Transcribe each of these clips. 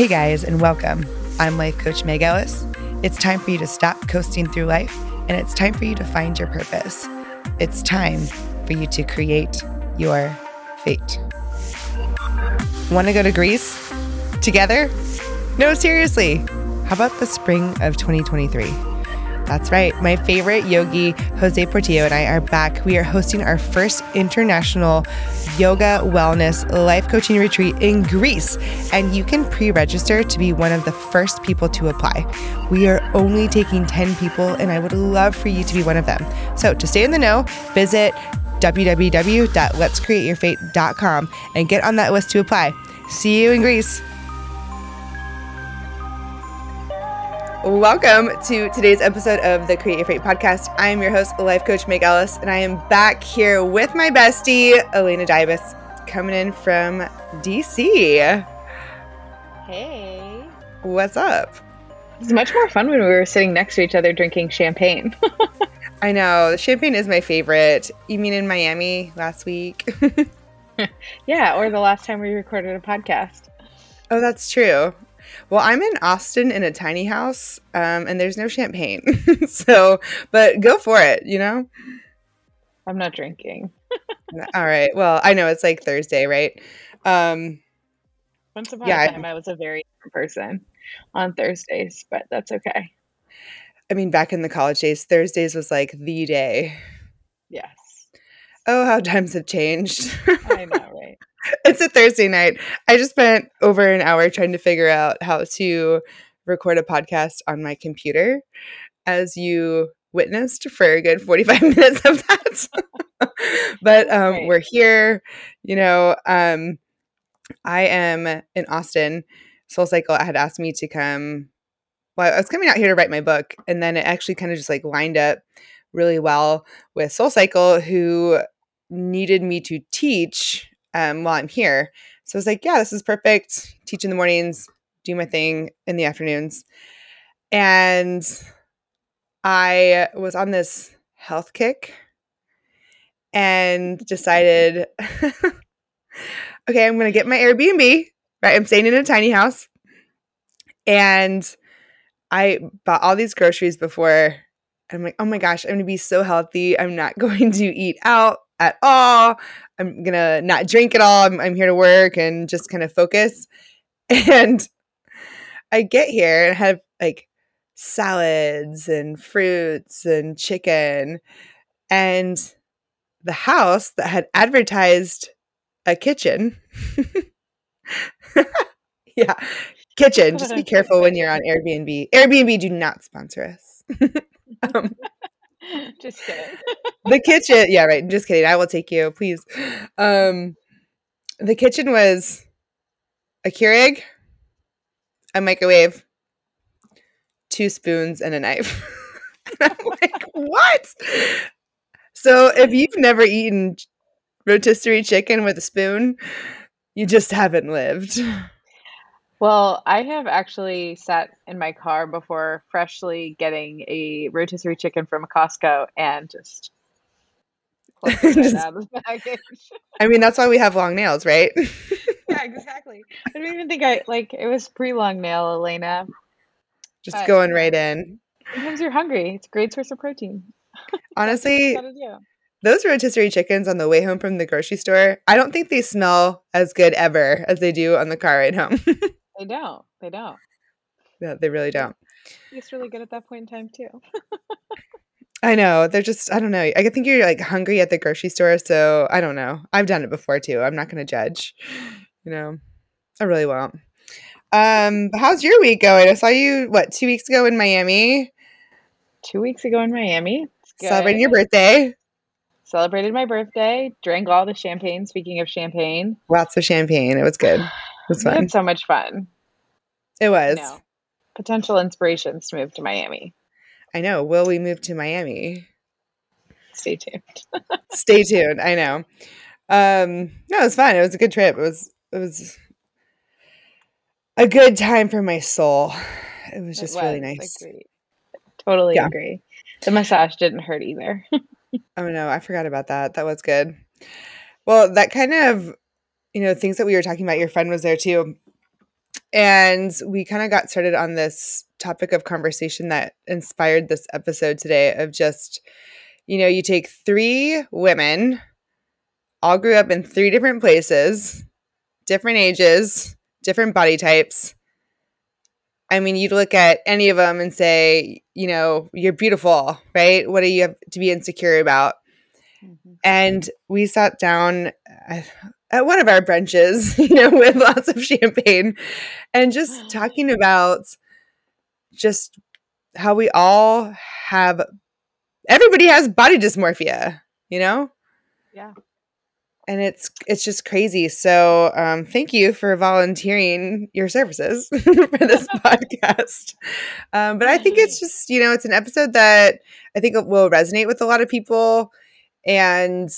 Hey guys, and welcome. I'm Life Coach Meg Ellis. It's time for you to stop coasting through life, and it's time for you to find your purpose. It's time for you to create your fate. Want to go to Greece together? No, seriously. How about the spring of 2023? That's right. My favorite yogi, Jose Portillo, and I are back. We are hosting our first international yoga, wellness, life coaching retreat in Greece, and you can pre-register to be one of the first people to apply. We are only taking 10 people, and I would love for you to be one of them. So to stay in the know, visit www.letscreateyourfate.com and get on that list to apply. See you in Greece. Welcome to today's episode of the Create Your Fate podcast. I am your host, Life Coach Meg Ellis, and I am back here with my bestie, Elena Dibus, coming in from DC. Hey. What's up? It was much more fun when we were sitting next to each other drinking champagne. I know. Champagne is my favorite. You mean in Miami last week? Yeah, or the last time we recorded a podcast. Oh, that's true. Well, I'm in Austin in a tiny house, and there's no champagne. So, but go for it, you know? I'm not drinking. All right. Well, I know it's like Thursday, right? Once upon a time, I was a very different person on Thursdays, but that's okay. I mean, back in the college days, Thursdays was like the day. Yes. Oh, how times have changed. I know, right? It's a Thursday night. I just spent over an hour trying to figure out how to record a podcast on my computer, as you witnessed for a good 45 minutes of that. But right. We're here. You know, I am in Austin. SoulCycle had asked me to come. Well, I was coming out here to write my book, and then it actually kind of just like lined up really well with SoulCycle, who needed me to teach while I'm here. So I was like, yeah, this is perfect. Teach in the mornings, do my thing in the afternoons. And I was on this health kick and decided, okay, I'm going to get my Airbnb, right? I'm staying in a tiny house. And I bought all these groceries before. I'm like, oh my gosh, I'm going to be so healthy. I'm not going to eat out at all. I'm going to not drink at all. I'm here to work and just kind of focus. And I get here and have like salads and fruits and chicken. And the house that had advertised a kitchen. Yeah. Kitchen. Just be careful when you're on Airbnb. Airbnb, do not sponsor us. Just kidding. The kitchen. Yeah, right. Just kidding. I will take you, please. The kitchen was a Keurig, a microwave, 2 spoons, and a knife. And I'm like, what? So if you've never eaten rotisserie chicken with a spoon, you just haven't lived. Well, I have actually sat in my car before freshly getting a rotisserie chicken from Costco and just plucked it out of the package. I mean, that's why we have long nails, right? Yeah, exactly. I don't even think it was pre-long nail, Elena. Just but going right in. Sometimes you're hungry. It's a great source of protein. Honestly, those rotisserie chickens on the way home from the grocery store, I don't think they smell as good ever as they do on the car ride home. They don't. No, they really don't. It's really good at that point in time too. I know. They're just, I don't know. I think you're like hungry at the grocery store. So I don't know. I've done it before too. I'm not going to judge, you know, I really won't. How's your week going? I saw you, 2 weeks ago in Miami? 2 weeks ago in Miami. Celebrating your birthday. Celebrated my birthday. Drank all the champagne. Speaking of champagne. Lots of champagne. It was good. We had so much fun. It was. You know, potential inspirations to move to Miami. I know. Will we move to Miami? Stay tuned. Stay tuned. I know. No, it was fun. It was a good trip. It was a good time for my soul. It was just really nice. Agreed. Totally agree. The massage didn't hurt either. Oh no, I forgot about that. That was good. Well, that kind of things that we were talking about, your friend was there too. And we kind of got started on this topic of conversation that inspired this episode today of just, you know, you take three women, all grew up in three different places, different ages, different body types. I mean, you'd look at any of them and say, you know, you're beautiful, right? What do you have to be insecure about? Mm-hmm. And we sat down at one of our brunches, you know, with lots of champagne and just talking about just how we all have, everybody has body dysmorphia, you know? Yeah. And it's just crazy. So thank you for volunteering your services for this podcast. But I think it's just, you know, it's an episode that I think will resonate with a lot of people. And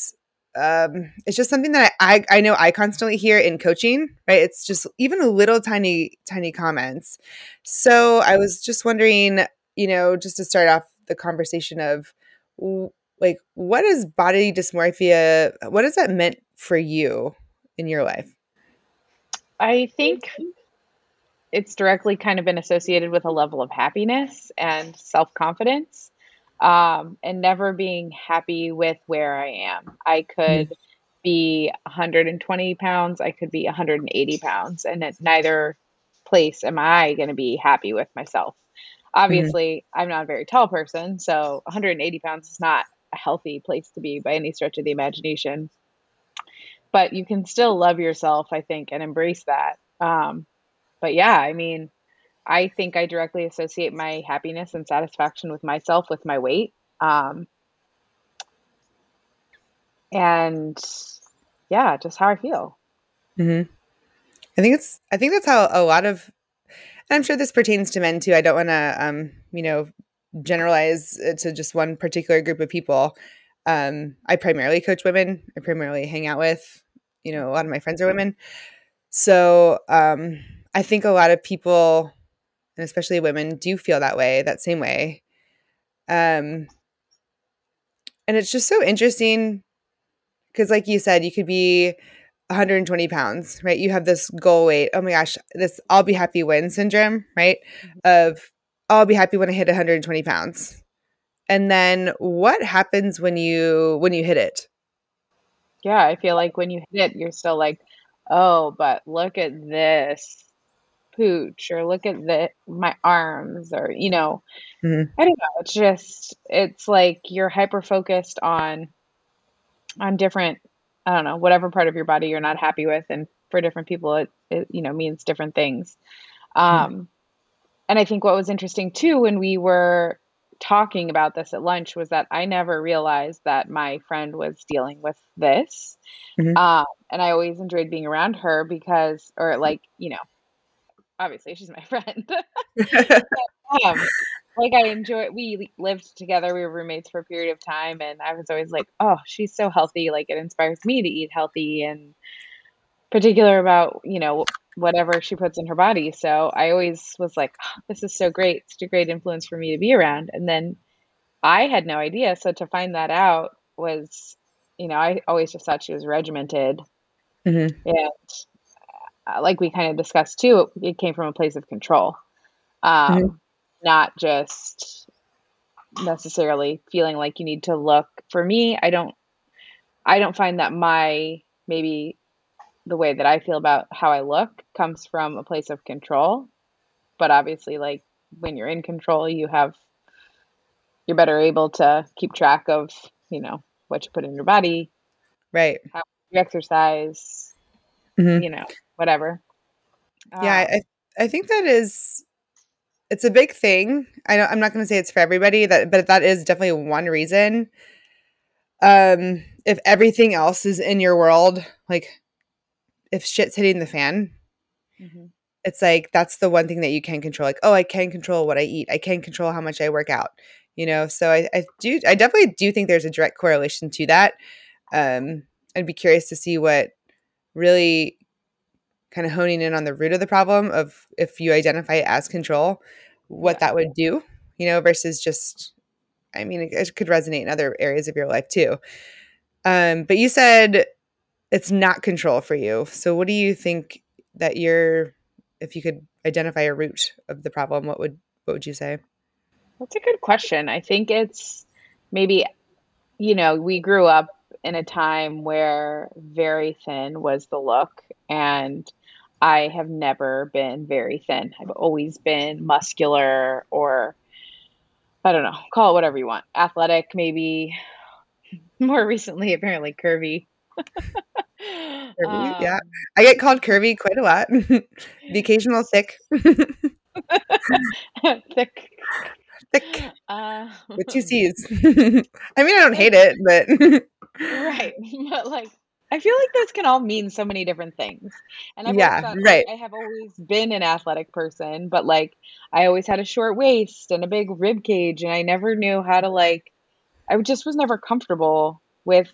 it's just something that I know I constantly hear in coaching, right? It's just even a little tiny comments. So I was just wondering, you know, just to start off the conversation of like, what is body dysmorphia? What has that meant for you in your life? I think it's directly kind of been associated with a level of happiness and self-confidence, and never being happy with where I am. I could be 120 pounds. I could be 180 pounds. And at neither place am I going to be happy with myself. Obviously, I'm not a very tall person, so 180 pounds is not a healthy place to be by any stretch of the imagination, but you can still love yourself, I think, and embrace that. But yeah, I mean, I think I directly associate my happiness and satisfaction with myself, with my weight. And yeah, just how I feel. Mm-hmm. I think that's how a lot of, and I'm sure this pertains to men too. I don't want to, you know, generalize it to just one particular group of people. I primarily coach women. I primarily hang out with, you know, a lot of my friends are women. So I think a lot of people, and especially women, do feel that way, that same way. And it's just so interesting because, like you said, you could be 120 pounds, right? You have this goal weight. Oh my gosh, this I'll be happy when syndrome, right? Of I'll be happy when I hit 120 pounds. And then what happens when you hit it? Yeah, I feel like when you hit it, you're still like, oh, but look at this pooch, or look at my arms, or, you know, I don't know. It's just, it's like you're hyper-focused on different, I don't know, whatever part of your body you're not happy with. And for different people, it you know, means different things. And I think what was interesting too, when we were talking about this at lunch, was that I never realized that my friend was dealing with this. And I always enjoyed being around her because, or like, you know, obviously she's my friend. Like I enjoy, we lived together. We were roommates for a period of time, and I was always like, oh, she's so healthy. Like, it inspires me to eat healthy and particular about, you know, whatever she puts in her body. So I always was like, oh, this is so great. It's a great influence for me to be around. And then I had no idea. So to find that out was, you know, I always just thought she was regimented. And like we kind of discussed too, it came from a place of control. Not just necessarily feeling like you need to look. For me, I don't find that my, maybe the way that I feel about how I look comes from a place of control. But obviously, like, when you're in control, you're better able to keep track of, you know, what you put in your body, right? How you exercise, you know, whatever. Yeah. I think that is, it's a big thing. I'm not going to say it's for everybody, but that is definitely one reason. If everything else is in your world, like if shit's hitting the fan, it's like that's the one thing that you can control. Like, oh, I can control what I eat. I can control how much I work out. You know, so I definitely do think there's a direct correlation to that. I'd be curious to see what really kind of honing in on the root of the problem of if you identify it as control, what that would do, you know, versus just, I mean, it could resonate in other areas of your life too. But you said it's not control for you. So what do you think that if you could identify a root of the problem, what would you say? That's a good question. I think it's maybe, you know, we grew up in a time where very thin was the look, and I have never been very thin. I've always been muscular, or I don't know, call it whatever you want. Athletic, maybe. More recently, apparently curvy. Curvy, yeah. I get called curvy quite a lot. The occasional thick. Thick. With two C's. I mean, I don't hate it, but. Right. But like, I feel like those can all mean so many different things. And I've right. I have always been an athletic person, but like, I always had a short waist and a big rib cage, and I never knew how to like, I just was never comfortable with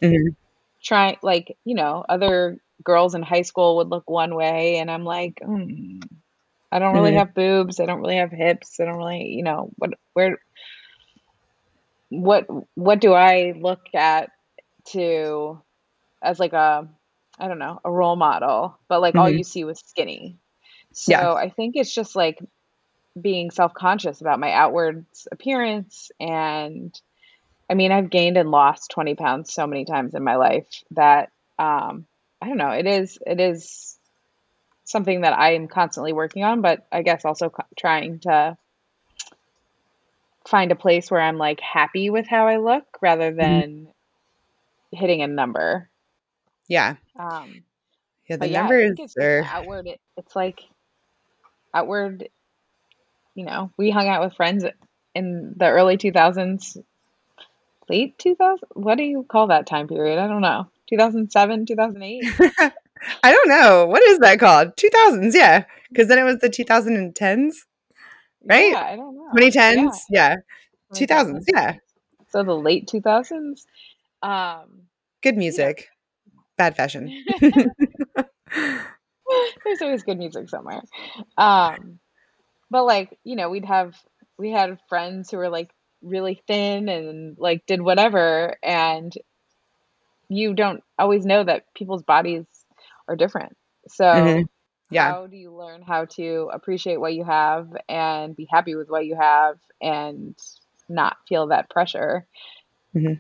trying, like, you know, other girls in high school would look one way, and I'm like, I don't really have boobs. I don't really have hips. I don't really, you know, what do I look at to as like a, I don't know, a role model, but like all you see was skinny. So I think it's just like being self-conscious about my outward appearance. And I mean, I've gained and lost 20 pounds so many times in my life that, I don't know, it is something that I am constantly working on, but I guess also trying to find a place where I'm like happy with how I look rather than hitting a number. Yeah. The numbers are outward. It's like outward, you know, we hung out with friends in the early 2000s, late 2000. What do you call that time period? I don't know. 2007, 2008. I don't know. What is that called? 2000s, yeah. Because then it was the 2010s, right? Yeah, I don't know. 2010s, yeah. 2000s, yeah. So the late 2000s. Good music. Yeah. Bad fashion. There's always good music somewhere. But like, you know, we had friends who were like really thin and like did whatever, and you don't always know that people's bodies are different. So how do you learn how to appreciate what you have and be happy with what you have and not feel that pressure? I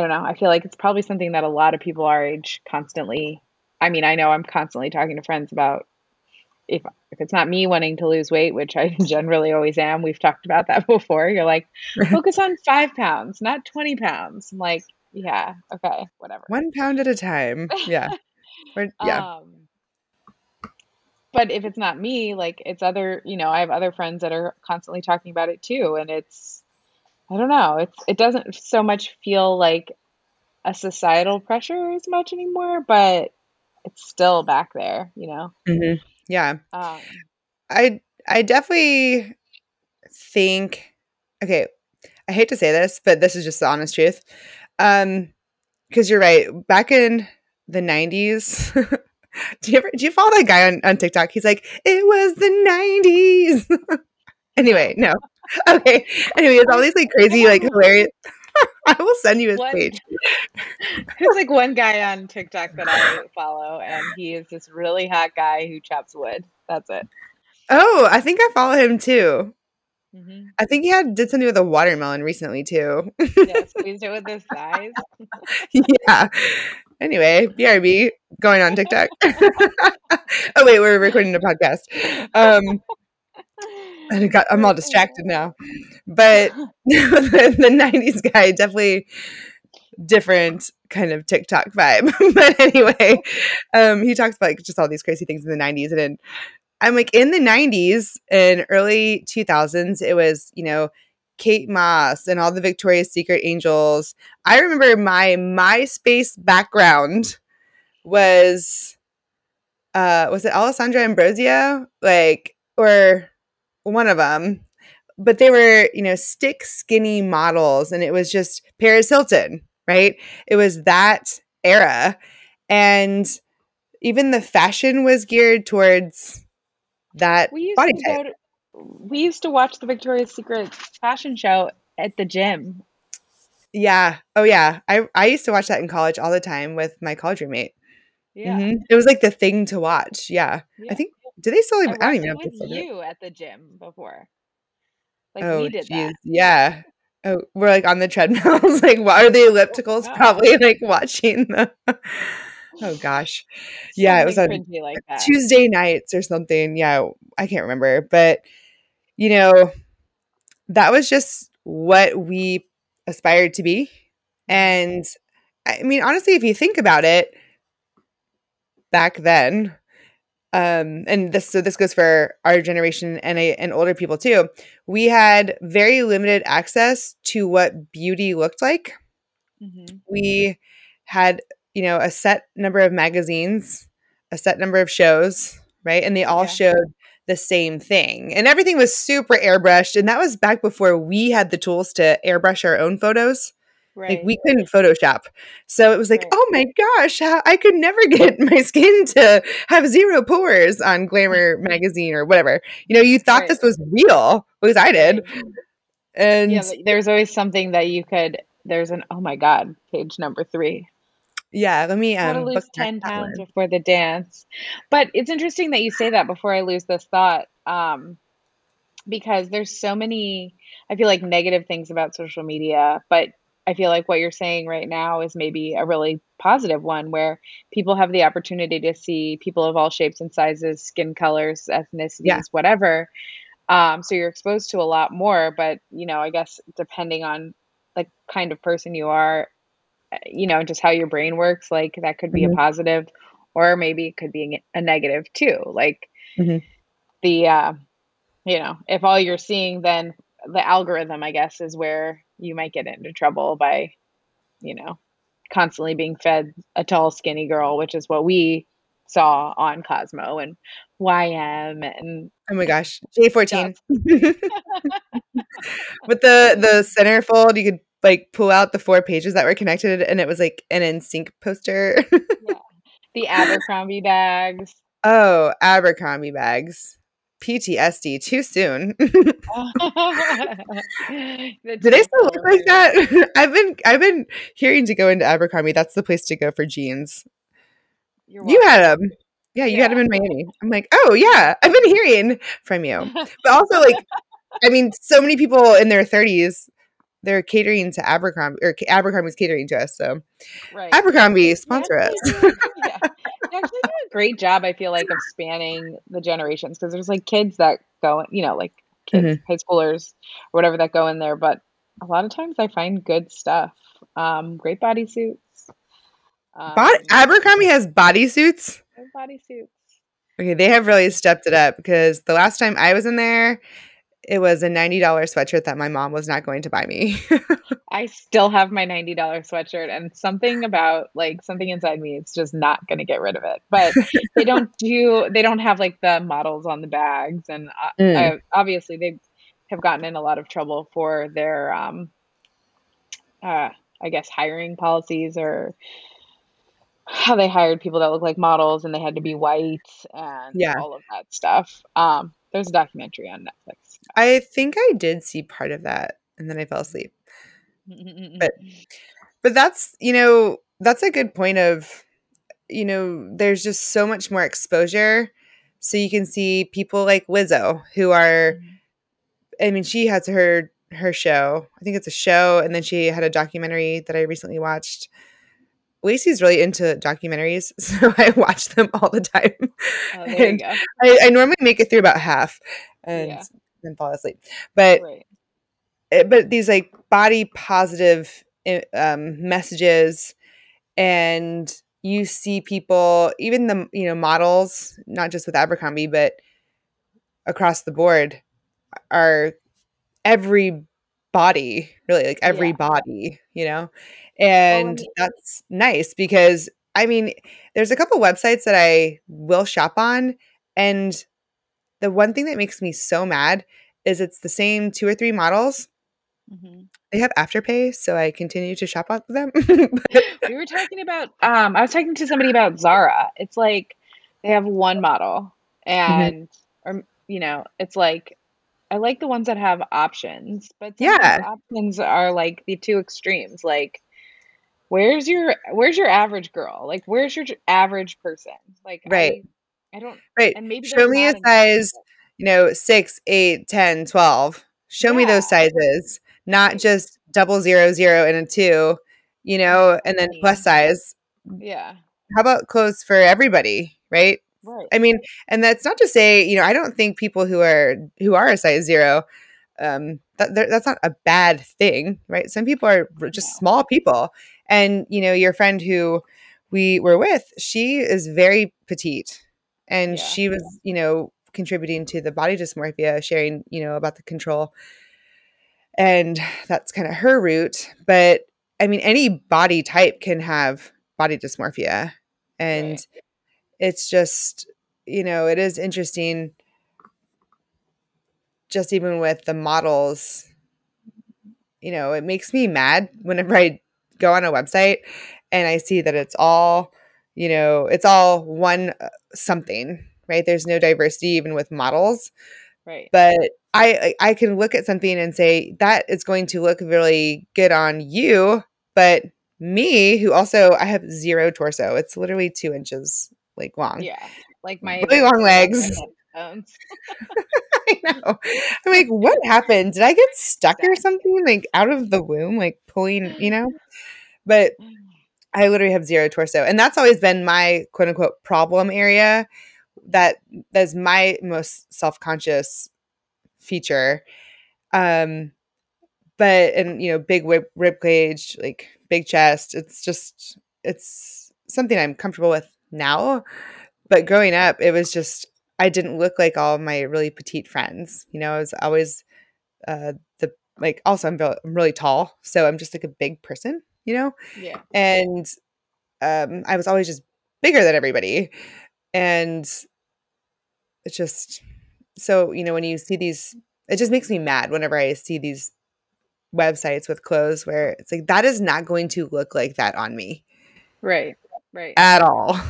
don't know. I feel like it's probably something that a lot of people our age constantly, I mean, I know I'm constantly talking to friends about if it's not me wanting to lose weight, which I generally always am. We've talked about that before. You're like, focus on 5 pounds, not 20 pounds. I'm like, yeah, okay, whatever. 1 pound at a time. Yeah. But if it's not me, like it's other, you know, I have other friends that are constantly talking about it too. And it's, I don't know, it doesn't so much feel like a societal pressure as much anymore, but it's still back there, you know? Yeah. I definitely think, okay, I hate to say this, but this is just the honest truth. 'Cause you're right. Back in the 90s. do you follow that guy on TikTok? He's like, it was the 90s. Anyway, no. Okay. Anyway, it's all these like crazy, like hilarious. I will send you his page. There's like one guy on TikTok that I follow, and he is this really hot guy who chops wood. That's it. Oh, I think I follow him too. I think he did something with a watermelon recently too. Yeah, squeezed it with his thighs. Yeah. Anyway, BRB, going on TikTok. Oh, wait, we're recording a podcast. I'm all distracted now. But the 90s guy, definitely different kind of TikTok vibe. But anyway, he talks about like, just all these crazy things in the 90s. And I'm like, in the 90s and early 2000s, it was, you know, Kate Moss and all the Victoria's Secret angels. I remember my MySpace background was it Alessandra Ambrosio? Like, or one of them, but they were, you know, stick skinny models, and it was just Paris Hilton, right? It was that era. And even the fashion was geared towards that body type. We used to watch the Victoria's Secret fashion show at the gym. Yeah. Oh, yeah. I used to watch that in college all the time with my college roommate. Yeah. It was like the thing to watch. Yeah. I think Do they still I even? I don't worked even know if with they still do it. you at the gym before. Like we Oh, did that. jeez. Yeah. Oh, we're like on the treadmills. Like, what are the Oh ellipticals? no. Probably like watching the. Oh gosh. Yeah, it was Something on cringy like that. Tuesday nights or something. Yeah, I can't remember, but you know, that was just what we aspired to be. Mhm. And I mean, honestly, if you think about it, back then, and this goes for our generation and older people too, we had very limited access to what beauty looked like. Mhm. We had a set number of magazines, a set number of shows, right? And they all Yeah. showed the same thing, and everything was super airbrushed. And that was back before we had the tools to airbrush our own photos. Like, Right. we couldn't Photoshop. So it was like, Right. oh my gosh, I could never get my skin to have zero pores on Glamour Magazine or whatever. You thought Right. this was real, because I did. Right. Yeah, And but there's always something that you could. There's an oh my god, page number 3. yeah, let me How to lose bookmark 10 that pounds one. before the dance. But it's interesting that you say that before I lose this thought, because there's so many, I feel like, negative things about social media, but I feel like what you're saying right now is maybe a really positive one where people have the opportunity to see people of all shapes and sizes, skin colors, Yeah. ethnicities, whatever. So you're exposed to a lot more, but I guess depending on the kind of person you are, just how your brain works, like that could be a Mhm. positive, or maybe it could be a negative too. Like Mhm. the, if all you're seeing, then the algorithm, I guess, is where you might get into trouble by, you know, constantly being fed a tall, skinny girl, which is what we saw on Cosmo and YM and Oh my gosh, J14 stuff. with the centerfold, you could like pull out the four pages that were connected, and it was like an NSYNC poster. Yeah. The Abercrombie bags. Oh, Abercrombie bags. PTSD too soon. Do The they still look like J14. that? I've been hearing to go into Abercrombie. That's the place to go for jeans. You're You had welcome. them. Yeah, you had them Yeah. in Miami. I'm like, oh yeah, I've been hearing from you. But also, like, I mean, so many people in their 30s, they're catering to Abercrombie, or Abercrombie's catering to us. So Right. Abercrombie, You sponsor us. actually do yeah. You actually do a great job, I feel like, of spanning the generations, because there's like kids that go, like kids, Mhm. high schoolers or whatever that go in there. But a lot of times I find good stuff. Great bodysuits. Um, Abercrombie has bodysuits. Good bodysuits. Okay, they have really stepped it up, because the last time I was in there, it was a $90 sweatshirt that my mom was not going to buy me. I still have my $90 sweatshirt, and something about like something inside me, it's just not going to get rid of it. But they don't have like the models on the bags, and Mm. Obviously they have gotten in a lot of trouble for their uh I guess hiring policies, or how they hired people that look like models, and they had to be white and Yeah. all of that stuff. There's a documentary on Netflix I think I did see part of that, and then I fell asleep. But about it. but that's a good point of, there's just so much more exposure. So you can see people like Lizzo, who are, Mhm. I mean, she has her show. I think it's a show, and then she had a documentary that I recently watched. Lacey's really into documentaries, so I watch them all the time. Oh, there you And go. I normally make it through about half and Yeah. then fall asleep. But Right. but these like body positive messages, and you see people, even the models, not just with Abercrombie, but across the board, are every body, really, like every Yeah. body, Well, and that's nice, because I mean, there's a couple websites that I will shop on, and the one thing that makes me so mad is it's the same two or three models. Mhm. They have afterpay, so I continue to shop on them. But We were talking about I was talking to somebody about Zara. It's like they have one model, Mhm. and or it's like I like the ones that have options, but sometimes yeah, options are like the two extremes. Like where's your average girl? Like where's your average person? Like right. I don't. Right. And maybe show me a size, 6, 8, 10, 12. Show me those sizes, not just 0, 0, 0 and a 2, and then plus size. Yeah. How about clothes for everybody, right? Right. I mean, and that's not to say, I don't think people who are a size 0, that's not a bad thing, right? Some people are just small people. And, your friend who we were with, she is very petite and she was, contributing to the body dysmorphia, sharing, about the control. And that's kind of her route. But I mean, any body type can have body dysmorphia. And it's just, it is interesting just even with the models, it makes me mad whenever I go on a website and I see that it's all, it's all one something, right? There's no diversity even with models. Right. But I can look at something and say that is going to look really good on you, but me, who also I have 0 torso. It's literally 2 inches like long. Yeah. Like my really long legs. I know. I'm like, what happened? Did I get stuck or something? Like out of the womb, like pulling, But I literally have 0 torso. And that's always been my quote unquote problem area. That's my most self-conscious feature. But big rib cage, like big chest. It's something I'm comfortable with now. But growing up, it was just, I didn't look like all of my really petite friends. I was always also I'm really tall. So I'm just like a big person, Yeah. And I was always just bigger than everybody. And it's just so, when you see these, it just makes me mad whenever I see these websites with clothes where it's like, that is not going to look like that on me. Right. Right. At all.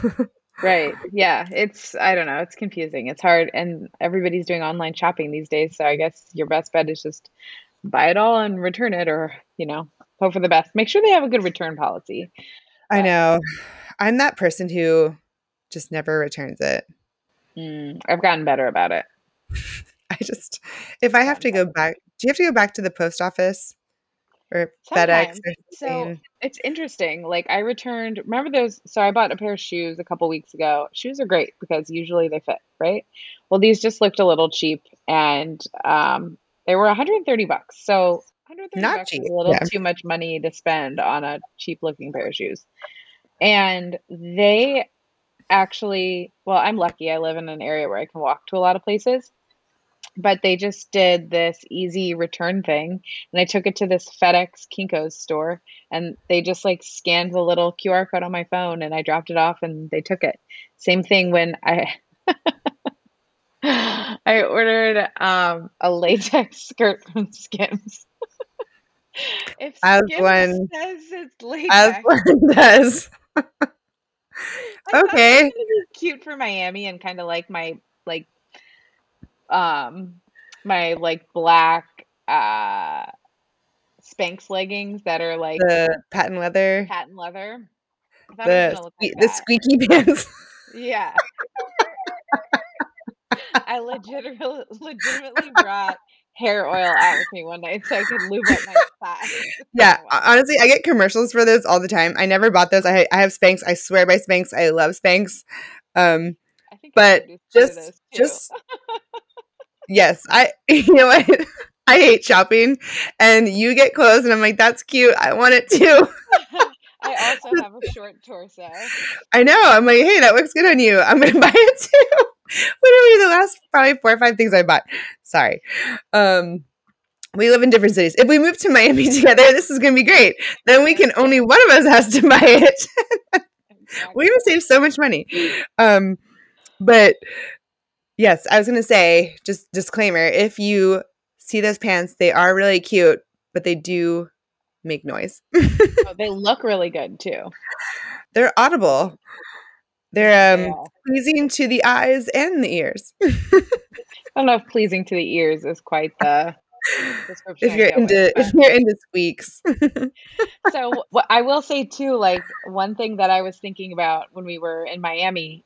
Right. Yeah. It's, I don't know. It's confusing. It's hard. And everybody's doing online shopping these days. So I guess your best bet is just buy it all and return it or, hope for the best. Make sure they have a good return policy. I know. I'm that person who just never returns it. I've gotten better about it. If I have to go back, do you have to go back to the post office or FedEx? So it's interesting. Like I returned, remember those? So I bought a pair of shoes a couple weeks ago. Shoes are great because usually they fit, right? Well, these just looked a little cheap and they were $130. So $130 is a little too much money to spend on a cheap looking pair of shoes. And they actually, well, I'm lucky. I live in an area where I can walk to a lot of places, but they just did this easy return thing. And I took it to this FedEx Kinko's store and they just like scanned the little QR code on my phone and I dropped it off and they took it. Same thing when I ordered a latex skirt from Skims. If Skims says it's latex. As one does. Okay. It's really cute for Miami and kind of like my black Spanx leggings that are like the patent leather. The squeaky pants. Yeah. I legitimately brought hair oil out with me one night so I could lube up my thighs. Yeah, honestly, I get commercials for those all the time. I never bought those. I have Spanx. I swear by Spanx. I love Spanx. I think but I just yes, I what? I hate shopping, and you get clothes, and I'm like, that's cute. I want it too. I also have a short torso. I know. I'm like, hey, that looks good on you. I'm gonna buy it too. Literally the last probably 4 or 5 things I bought. Sorry. We live in different cities. If we move to Miami together, this is going to be great. Then we can only one of us has to buy it. We're going to save so much money. But yes, I was going to say, just disclaimer, if you see those pants, they are really cute, but they do make noise. Oh, they look really good too. They're audible. They're pleasing to the eyes and the ears. I don't know if pleasing to the ears is quite the description. If you're into squeaks. So I will say too, like one thing that I was thinking about when we were in Miami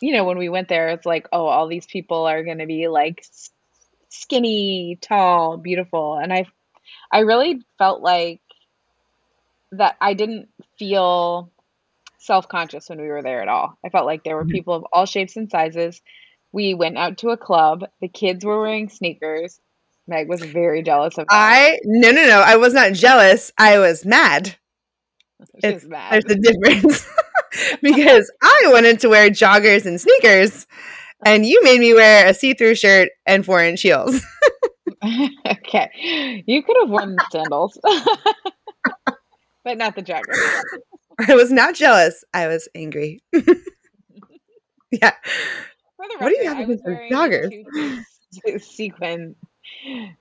you know, when we went there, it's like, oh, all these people are going to be like skinny, tall, beautiful. And I really felt like that I didn't feel self-conscious when we were there at all. I felt like there were people of all shapes and sizes. We went out to a club. The kids were wearing sneakers. Meg was very jealous of that. No. I was not jealous. I was mad. It's mad. There's a difference. Because I wanted to wear joggers and sneakers, and you made me wear a see-through shirt and 4-inch heels. Okay. You could have worn the sandals. But not the joggers. I was not jealous. I was angry. Yeah. For the record, what do you have against joggers? Sequin.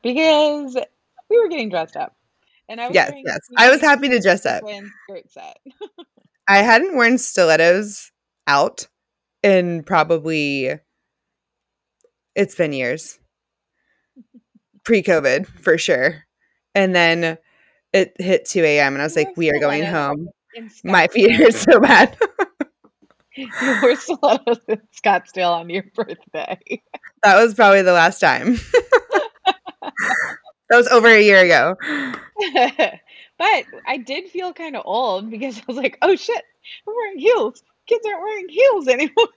Because we were getting dressed up. And I was yes. I was happy to dress up. Skirt set. I hadn't worn stilettos out in probably, it's been years. Pre-COVID, for sure. And then it hit 2 a.m. and I was like, we are going home. My feet are so bad. You wore stilettos in Scottsdale on your birthday. That was probably the last time. That was over a year ago. But I did feel kind of old because I was like, oh shit, I'm wearing heels. Kids aren't wearing heels anymore.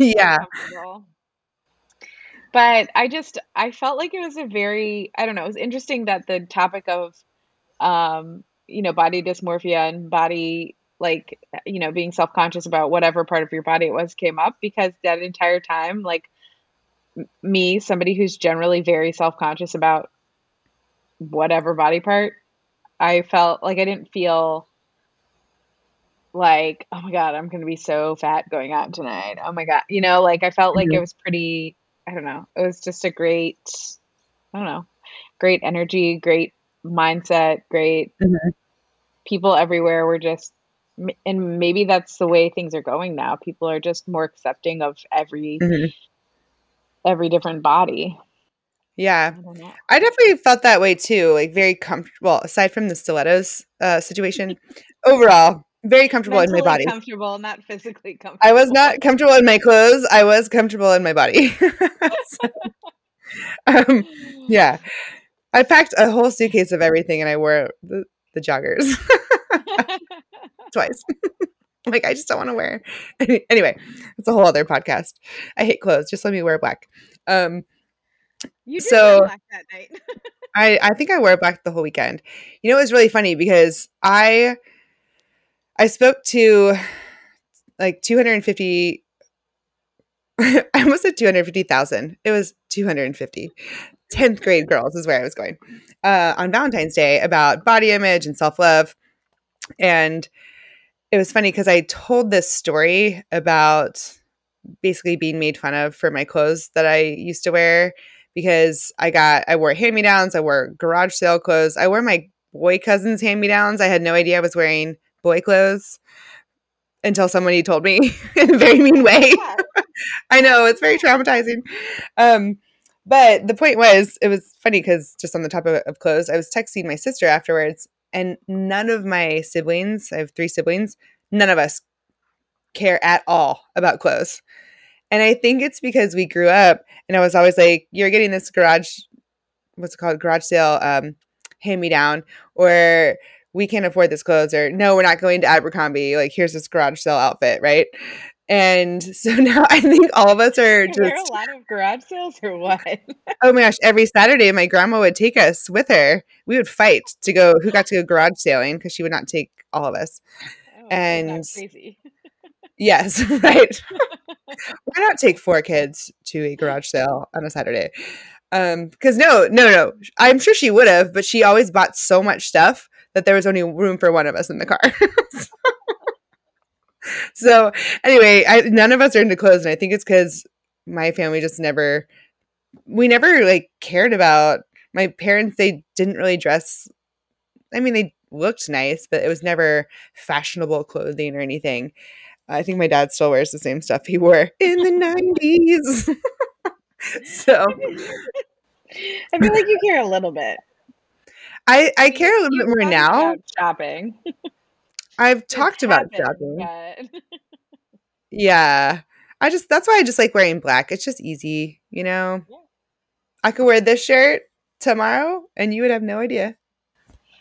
Yeah. But I felt like it was a very, I don't know, it was interesting that the topic of, you know, body dysmorphia and body, like, you know, being self-conscious about whatever part of your body it was came up, because that entire time, like me, somebody who's generally very self-conscious about whatever body part, I felt like I didn't feel like, oh my God, I'm going to be so fat going out tonight. Oh my God. You know, like I felt like it was pretty, I don't know. It was just a great, I don't know, great energy, great mindset, great people everywhere were just, and maybe that's the way things are going now. People are just more accepting of every different body. Yeah. I definitely felt that way too. Like very comfortable, aside from the stilettos situation, overall, very comfortable mentally in my body. Comfortable, not physically comfortable. I was not comfortable in my clothes. I was comfortable in my body. So, yeah. I packed a whole suitcase of everything and I wore the joggers twice. Like, I just don't want to wear. Anyway, it's a whole other podcast. I hate clothes. Just let me wear black. You did wear black that night. I think I wore black the whole weekend. You know, it was really funny because I spoke to like 250. I almost said 250,000. It was 250. 10th grade girls is where I was going on Valentine's Day about body image and self-love. And it was funny because I told this story about basically being made fun of for my clothes that I used to wear, because I wore hand-me-downs. I wore garage sale clothes. I wore my boy cousin's hand-me-downs. I had no idea I was wearing boy clothes until somebody told me in a very mean way. Yeah. I know, it's very traumatizing. But the point was, it was funny because just on the topic of clothes, I was texting my sister afterwards, and none of my siblings, I have 3 siblings, none of us care at all about clothes. And I think it's because we grew up and I was always like, you're getting this garage sale hand-me-down, or we can't afford this clothes, or no, we're not going to Abercrombie. Like, here's this garage sale outfit, right? And so now I think all of us are just... Are there a lot of garage sales or what? Oh my gosh, every Saturday my grandma would take us with her. We would fight to go who got to go garage sailing, because she would not take all of us. Oh, and that's crazy. Yes, right. Why not take 4 kids to a garage sale on a Saturday? Because no. I'm sure she would have, but she always bought so much stuff that there was only room for one of us in the car. So anyway, none of us are into clothes, and I think it's because my family just never like cared about. My parents, they didn't really dress. I mean, they looked nice, but it was never fashionable clothing or anything. I think my dad still wears the same stuff he wore in the 90s. So I feel like you care a little bit. I care a little bit more now. Shopping. I've talked about shopping. Yeah. That's why I just like wearing black. It's just easy, you know? Yeah. I could wear this shirt tomorrow and you would have no idea.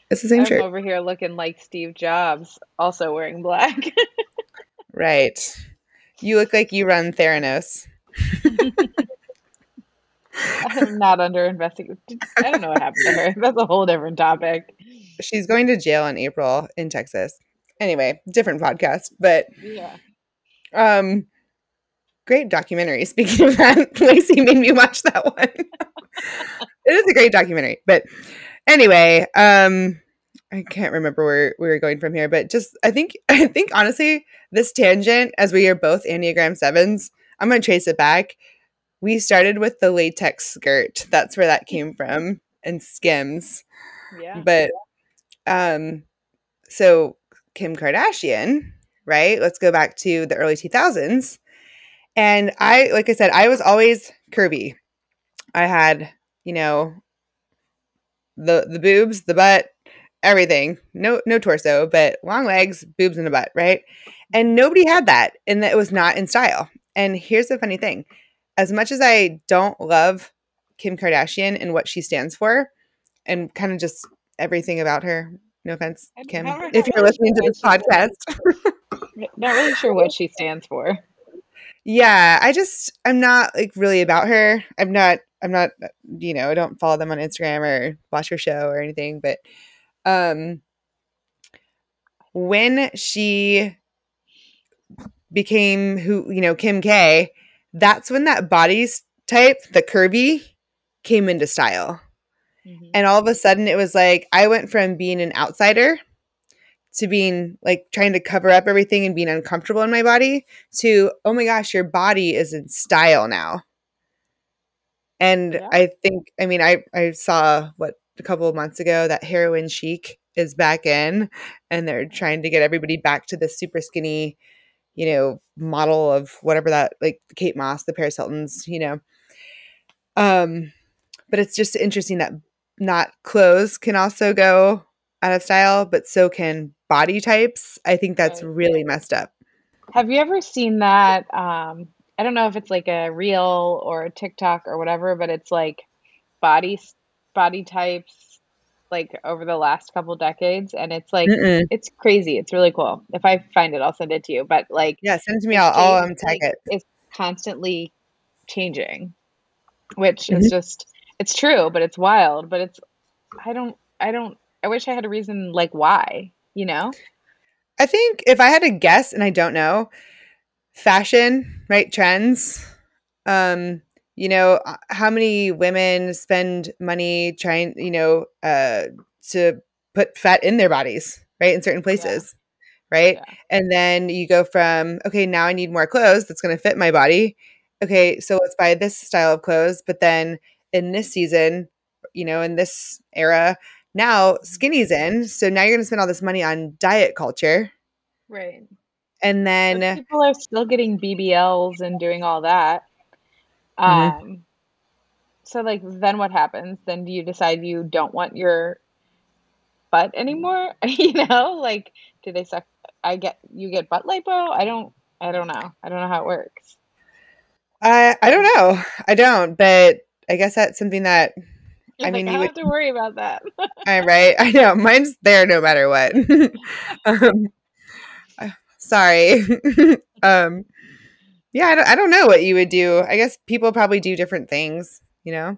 It's the same shirt. I'm over here looking like Steve Jobs, also wearing black. Right. You look like you run Theranos. I'm not under investigation. I don't know what happened to her. That's a whole different topic. She's going to jail in April in Texas. Anyway, different podcast, but yeah. Great documentary. Speaking of that, Lacey made me watch that one. It is a great documentary, but anyway, I can't remember where we were going from here, but just I think honestly, this tangent, as we are both Enneagram 7s, I'm going to trace it back. We started with the latex skirt. That's where that came from, and Skims. Yeah. But so Kim Kardashian, right? Let's go back to the early 2000s. And I was always curvy. I had, you know, the boobs, the butt, everything. No torso, but long legs, boobs and a butt, right? And nobody had that, and that was not in style. And here's the funny thing. As much as I don't love Kim Kardashian and what she stands for and kind of just everything about her, no offense, Kim, if you're listening to this podcast. Not really sure what she stands for. Yeah, I'm not like really about her. I'm not, you know, I don't follow them on Instagram or watch her show or anything. But when she became who, you know, Kim K, that's when that body type, the curvy, came into style. Mm-hmm. And all of a sudden it was like I went from being an outsider to being like trying to cover up everything and being uncomfortable in my body to, oh my gosh, your body is in style now. And yeah. I saw a couple of months ago that Heroin Chic is back in and they're trying to get everybody back to the super skinny, you know, model of whatever that, like Kate Moss, the Paris Hiltons, you know. But it's just interesting that not clothes can also go out of style, but so can body types. I think that's really messed up. Have you ever seen that? I don't know if it's like a reel or a TikTok or whatever, but it's like body types like over the last couple decades, and it's like it's crazy. It's really cool. If I find it, I'll send it to you. But like, yeah, send it to me. I'll tag it. It's constantly changing, which is just, it's true, but it's wild. But it's I wish I had a reason like why, you know. I think if I had to guess, and I don't know, fashion, right? Trends. You know, how many women spend money trying, you know, to put fat in their bodies, right? In certain places, yeah. Right? Yeah. And then you go from, okay, now I need more clothes that's going to fit my body. Okay, so let's buy this style of clothes. But then in this season, you know, in this era, now skinny's in. So now you're going to spend all this money on diet culture. Right. And then those people are still getting BBLs and doing all that. So like, then what happens? Then do you decide you don't want your butt anymore? You know, like, do they suck? You get butt lipo? I don't know. I don't know how it works. I don't know. I don't, but I guess that's something that, I mean, you have to worry about that. I right. I know. Mine's there no matter what. Sorry. Yeah, I don't know what you would do. I guess people probably do different things, you know?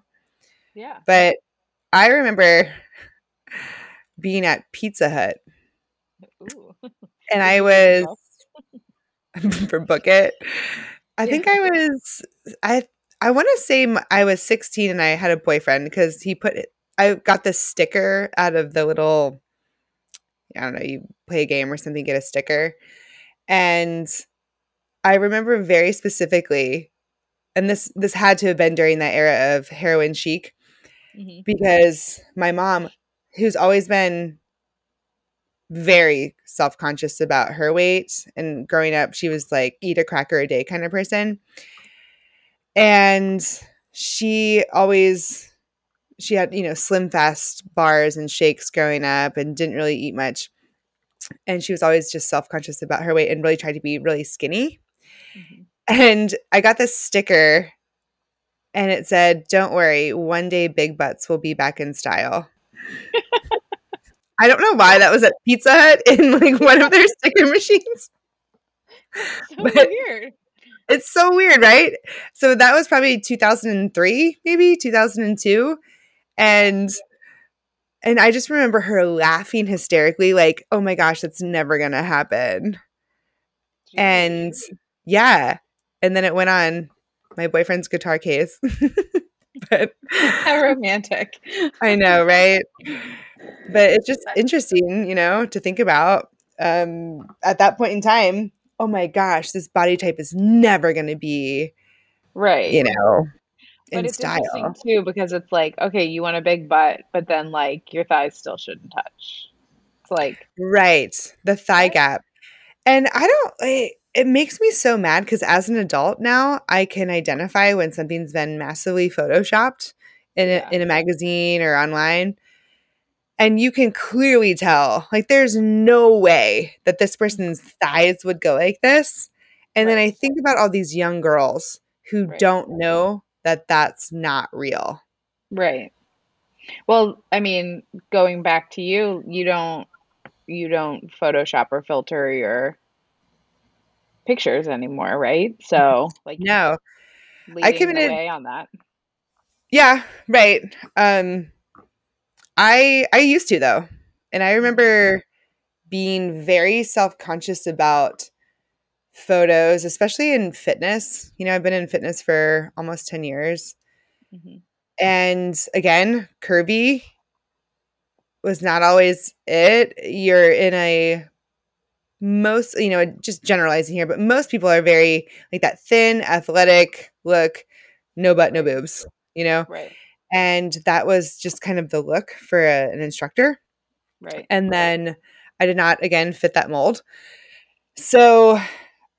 Yeah. But I remember being at Pizza Hut. Ooh. And I was for Book It. I want to say I was 16 and I had a boyfriend because I got this sticker out of the little, I don't know, you play a game or something, get a sticker. And I remember very specifically, and this had to have been during that era of Heroin Chic, because my mom, who's always been very self-conscious about her weight, and growing up, she was like, eat a cracker a day kind of person. And she had, you know, SlimFast bars and shakes growing up and didn't really eat much. And she was always just self-conscious about her weight and really tried to be really skinny. Mm-hmm. And I got this sticker and it said, "Don't worry, one day big butts will be back in style." I don't know why that was at Pizza Hut in like one of their sticker machines. So but weird. It's so weird, right? So that was probably 2003, maybe 2002. And I just remember her laughing hysterically like, "Oh my gosh, that's never going to happen." Jeez. And yeah. And then it went on my boyfriend's guitar case. But how romantic. I know, right? But it's just interesting, you know, to think about at that point in time. Oh my gosh, this body type is never going to be right, you know, in style. But it's interesting too, because it's like, okay, you want a big butt, but then like your thighs still shouldn't touch. It's like, right. The thigh gap. And I don't, it makes me so mad because as an adult now, I can identify when something's been massively photoshopped in a magazine or online. And you can clearly tell, like, there's no way that this person's thighs would go like this. And then I think about all these young girls who don't know that that's not real. Right. Well, I mean, going back to you, you don't Photoshop or filter your pictures anymore, right? So, like, no, I committed away on that. Yeah. Right. I used to though. And I remember being very self-conscious about photos, especially in fitness. You know, I've been in fitness for almost 10 years. Mm-hmm. And again, curvy was not always it. You're in just generalizing here, but most people are very like that thin, athletic look, no butt, no boobs, you know? Right. And that was just kind of the look for an instructor. Right. And then I did not, again, fit that mold. So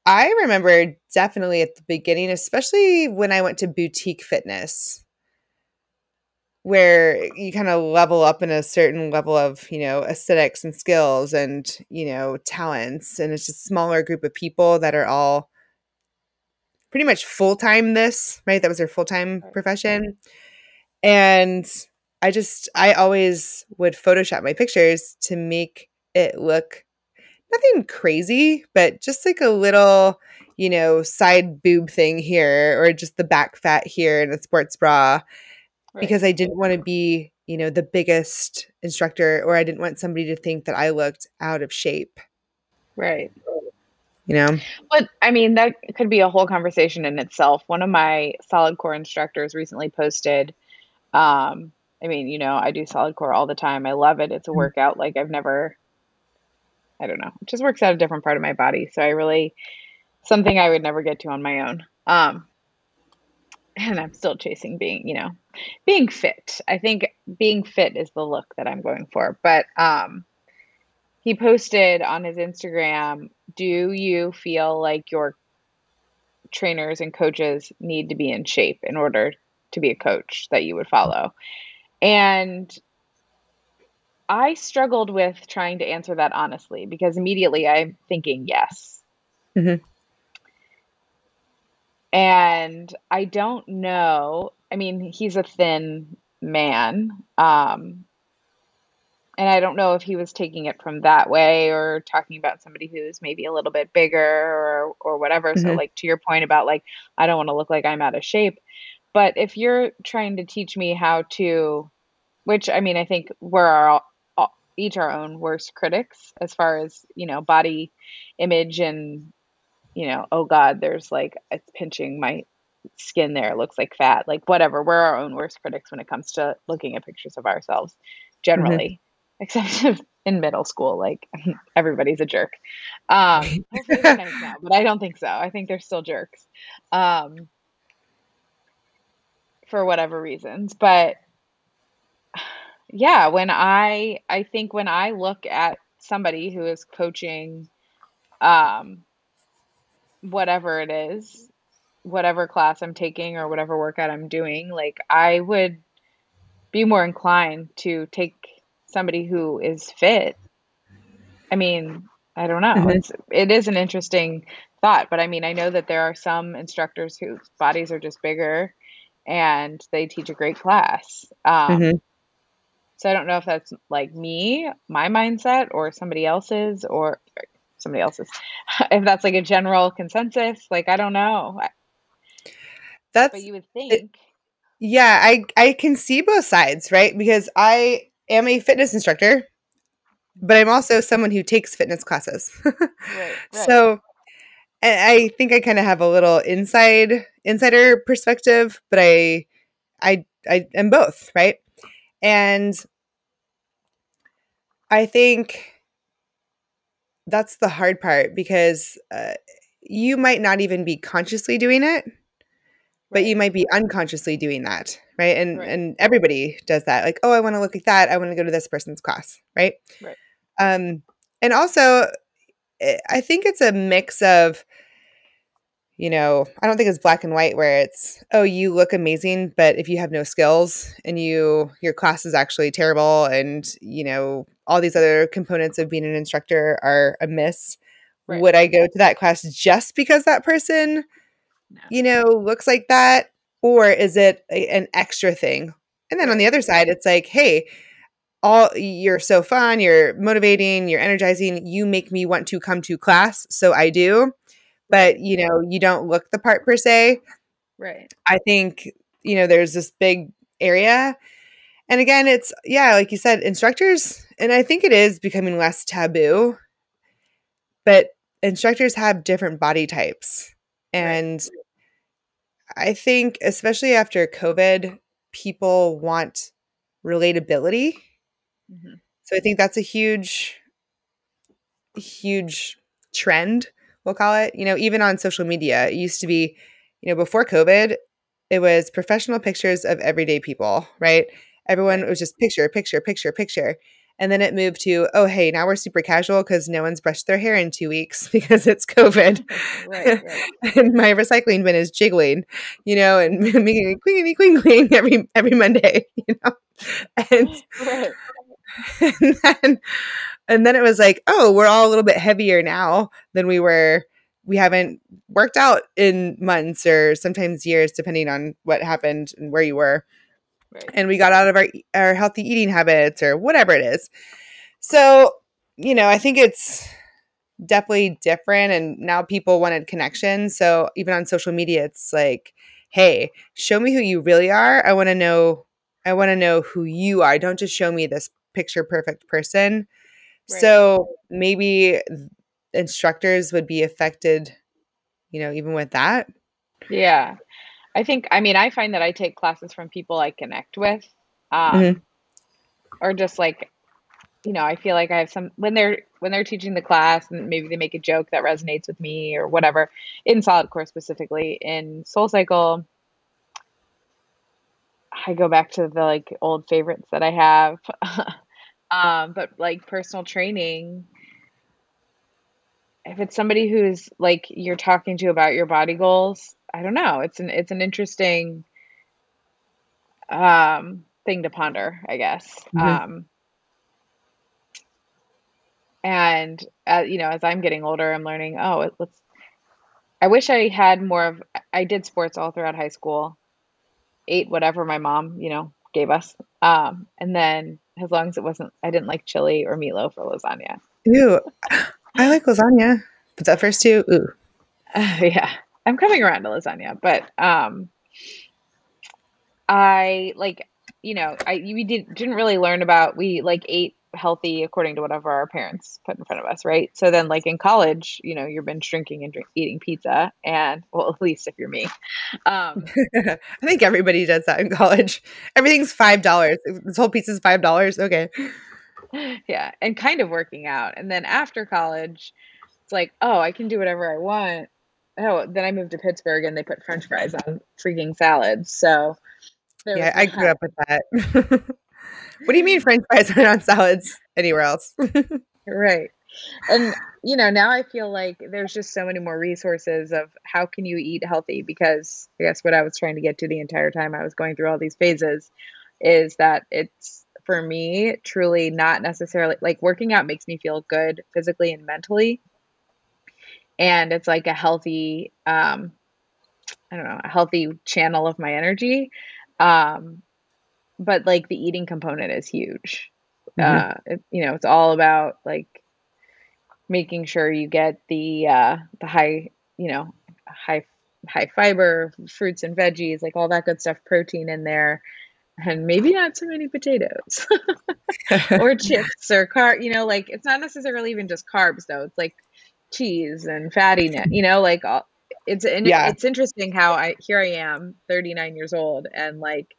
I remember definitely at the beginning, especially when I went to boutique fitness, where you kind of level up in a certain level of, you know, aesthetics and skills and, you know, talents. And it's just a smaller group of people that are all pretty much full-time this, right? That was their full-time profession. And I always would Photoshop my pictures to make it look nothing crazy, but just like a little, you know, side boob thing here or just the back fat here in a sports bra, right? Because I didn't want to be, you know, the biggest instructor, or I didn't want somebody to think that I looked out of shape. Right. You know? But I mean, that could be a whole conversation in itself. One of my Solid Core instructors recently posted I mean, you know, I do Solid Core all the time. I love it. It's a workout. Like I don't know. It just works out a different part of my body. So something I would never get to on my own. And I'm still chasing being fit. I think being fit is the look that I'm going for. But, he posted on his Instagram, "Do you feel like your trainers and coaches need to be in shape in order to be a coach that you would follow?" And I struggled with trying to answer that honestly, because immediately I'm thinking yes. Mm-hmm. And I don't know. I mean, he's a thin man. And I don't know if he was taking it from that way or talking about somebody who's maybe a little bit bigger or whatever. Mm-hmm. So like to your point about like, I don't want to look like I'm out of shape. But if you're trying to teach me how to, which I mean, I think we're each our own worst critics as far as, you know, body image and, you know, oh God, there's like, it's pinching my skin there. It looks like fat, like whatever. We're our own worst critics when it comes to looking at pictures of ourselves generally, mm-hmm. except in middle school, like everybody's a jerk. Hopefully they're nice now, but I don't think so. I think they're still jerks. For whatever reasons. But yeah, when I look at somebody who is coaching, whatever it is, whatever class I'm taking or whatever workout I'm doing, like I would be more inclined to take somebody who is fit I mean, I don't know. Mm-hmm. It is an interesting thought, but I mean, I know that there are some instructors whose bodies are just bigger and they teach a great class. Mm-hmm. So I don't know if that's like me, my mindset, or somebody else's, if that's like a general consensus, like, I don't know. But you would think. I can see both sides, right? Because I am a fitness instructor, but I'm also someone who takes fitness classes. Right. So I think I kind of have a little insider perspective, but I am both, right? And I think that's the hard part, because you might not even be consciously doing it, but you might be unconsciously doing that, right? And everybody does that. Like, oh, I want to look like that. I want to go to this person's class, right? Right. And also, I think it's a mix of, you know, I don't think it's black and white where it's, oh, you look amazing, but if you have no skills and your class is actually terrible and, you know, all these other components of being an instructor are amiss. Right. Would I go to that class just because that person – no. You know, looks like that, or is it an extra thing? And then on the other side, it's like, hey, you're so fun, you're motivating, you're energizing, you make me want to come to class, so I do. But, you know, you don't look the part per se. Right. I think, you know, there's this big area. And again, it's, yeah, like you said, instructors, and I think it is becoming less taboo, but instructors have different body types. And I think especially after COVID, people want relatability. Mm-hmm. So I think that's a huge trend, we'll call it. You know, even on social media, it used to be, you know, before COVID, it was professional pictures of everyday people, right? Everyone was just picture. And then it moved to, oh, hey, now we're super casual because no one's brushed their hair in 2 weeks because it's COVID. Right. And my recycling bin is jiggling, you know, and making cling every Monday, you know. And then it was like, oh, we're all a little bit heavier now than we were. We haven't worked out in months or sometimes years, depending on what happened and where you were. Right. And we got out of our healthy eating habits or whatever it is. So, you know, I think it's definitely different. And now people wanted connection. So even on social media, it's like, hey, show me who you really are. I want to know who you are. Don't just show me this picture perfect person. Right. So maybe instructors would be affected, you know, even with that. Yeah. I find that I take classes from people I connect with, mm-hmm. or just like, you know, I feel like I have some, when they're teaching the class and maybe they make a joke that resonates with me or whatever, in Solid Core specifically. In SoulCycle, I go back to the like old favorites that I have, but like personal training, if it's somebody who's like, you're talking to about your body goals, I don't know. It's an interesting thing to ponder, I guess. Mm-hmm. And you know, as I'm getting older, I'm learning. I wish I had more of. I did sports all throughout high school, ate whatever my mom, you know, gave us, and then as long as it wasn't, I didn't like chili or meatloaf or lasagna. Ew, I like lasagna, but that first two, ooh, yeah. I'm coming around to lasagna, but I like, you know, we didn't really learn about, we like ate healthy according to whatever our parents put in front of us, right? So then like in college, you know, you've been drinking and eating pizza and, well, at least if you're me. I think everybody does that in college. Everything's $5. This whole pizza's $5. Okay. Yeah. And kind of working out. And then after college, it's like, oh, I can do whatever I want. Oh, then I moved to Pittsburgh and they put French fries on freaking salads. So yeah, I grew up with that. What do you mean French fries aren't on salads anywhere else? Right. And, you know, now I feel like there's just so many more resources of how can you eat healthy? Because I guess what I was trying to get to the entire time I was going through all these phases is that it's for me, truly not necessarily, like, working out makes me feel good physically and mentally. And it's like a healthy, a healthy channel of my energy. But like the eating component is huge. Mm-hmm. It's all about like making sure you get the high fiber fruits and veggies, like all that good stuff, protein in there, and maybe not too many potatoes or chips or like it's not necessarily even just carbs though. It's like cheese and fatty, It's interesting how I am 39 years old and like,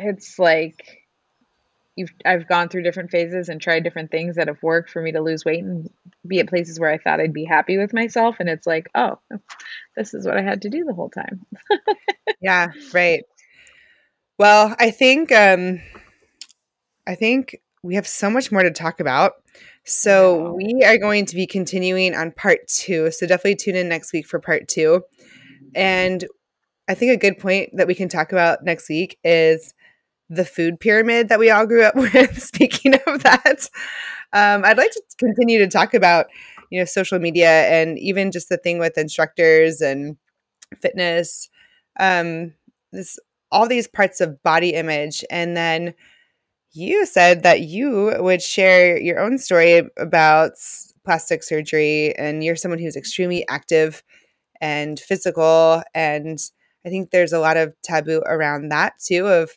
it's like I've gone through different phases and tried different things that have worked for me to lose weight and be at places where I thought I'd be happy with myself. And it's like, oh, this is what I had to do the whole time. Yeah. Right. Well, I think we have so much more to talk about. So we are going to be continuing on part 2. So definitely tune in next week for part 2. And I think a good point that we can talk about next week is the food pyramid that we all grew up with. Speaking of that, I'd like to continue to talk about, social media and even just the thing with instructors and fitness, all these parts of body image. And then you said that you would share your own story about plastic surgery, and you're someone who's extremely active and physical. And I think there's a lot of taboo around that too, of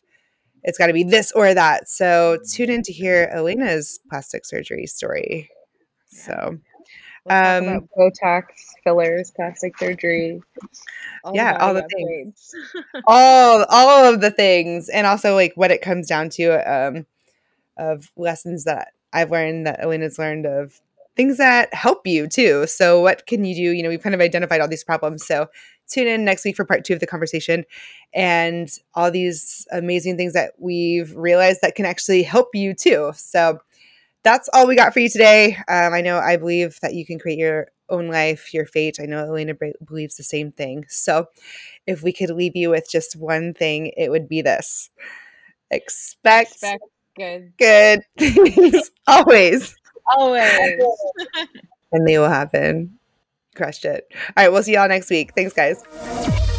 it's got to be this or that. So tune in to hear Elena's plastic surgery story. So we'll talk about Botox, fillers, plastic surgery. All the things. all of the things. And also like what it comes down to of lessons that I've learned, that Elena's learned, of things that help you too. So what can you do? We've kind of identified all these problems. So tune in next week for part 2 of the conversation and all these amazing things that we've realized that can actually help you too. So that's all we got for you today. I believe that you can create your own life, your fate. I know Elena believes the same thing. So if we could leave you with just one thing, it would be this. Expect good things always. Always. And they will happen. Crushed it. All right. We'll see y'all next week. Thanks, guys.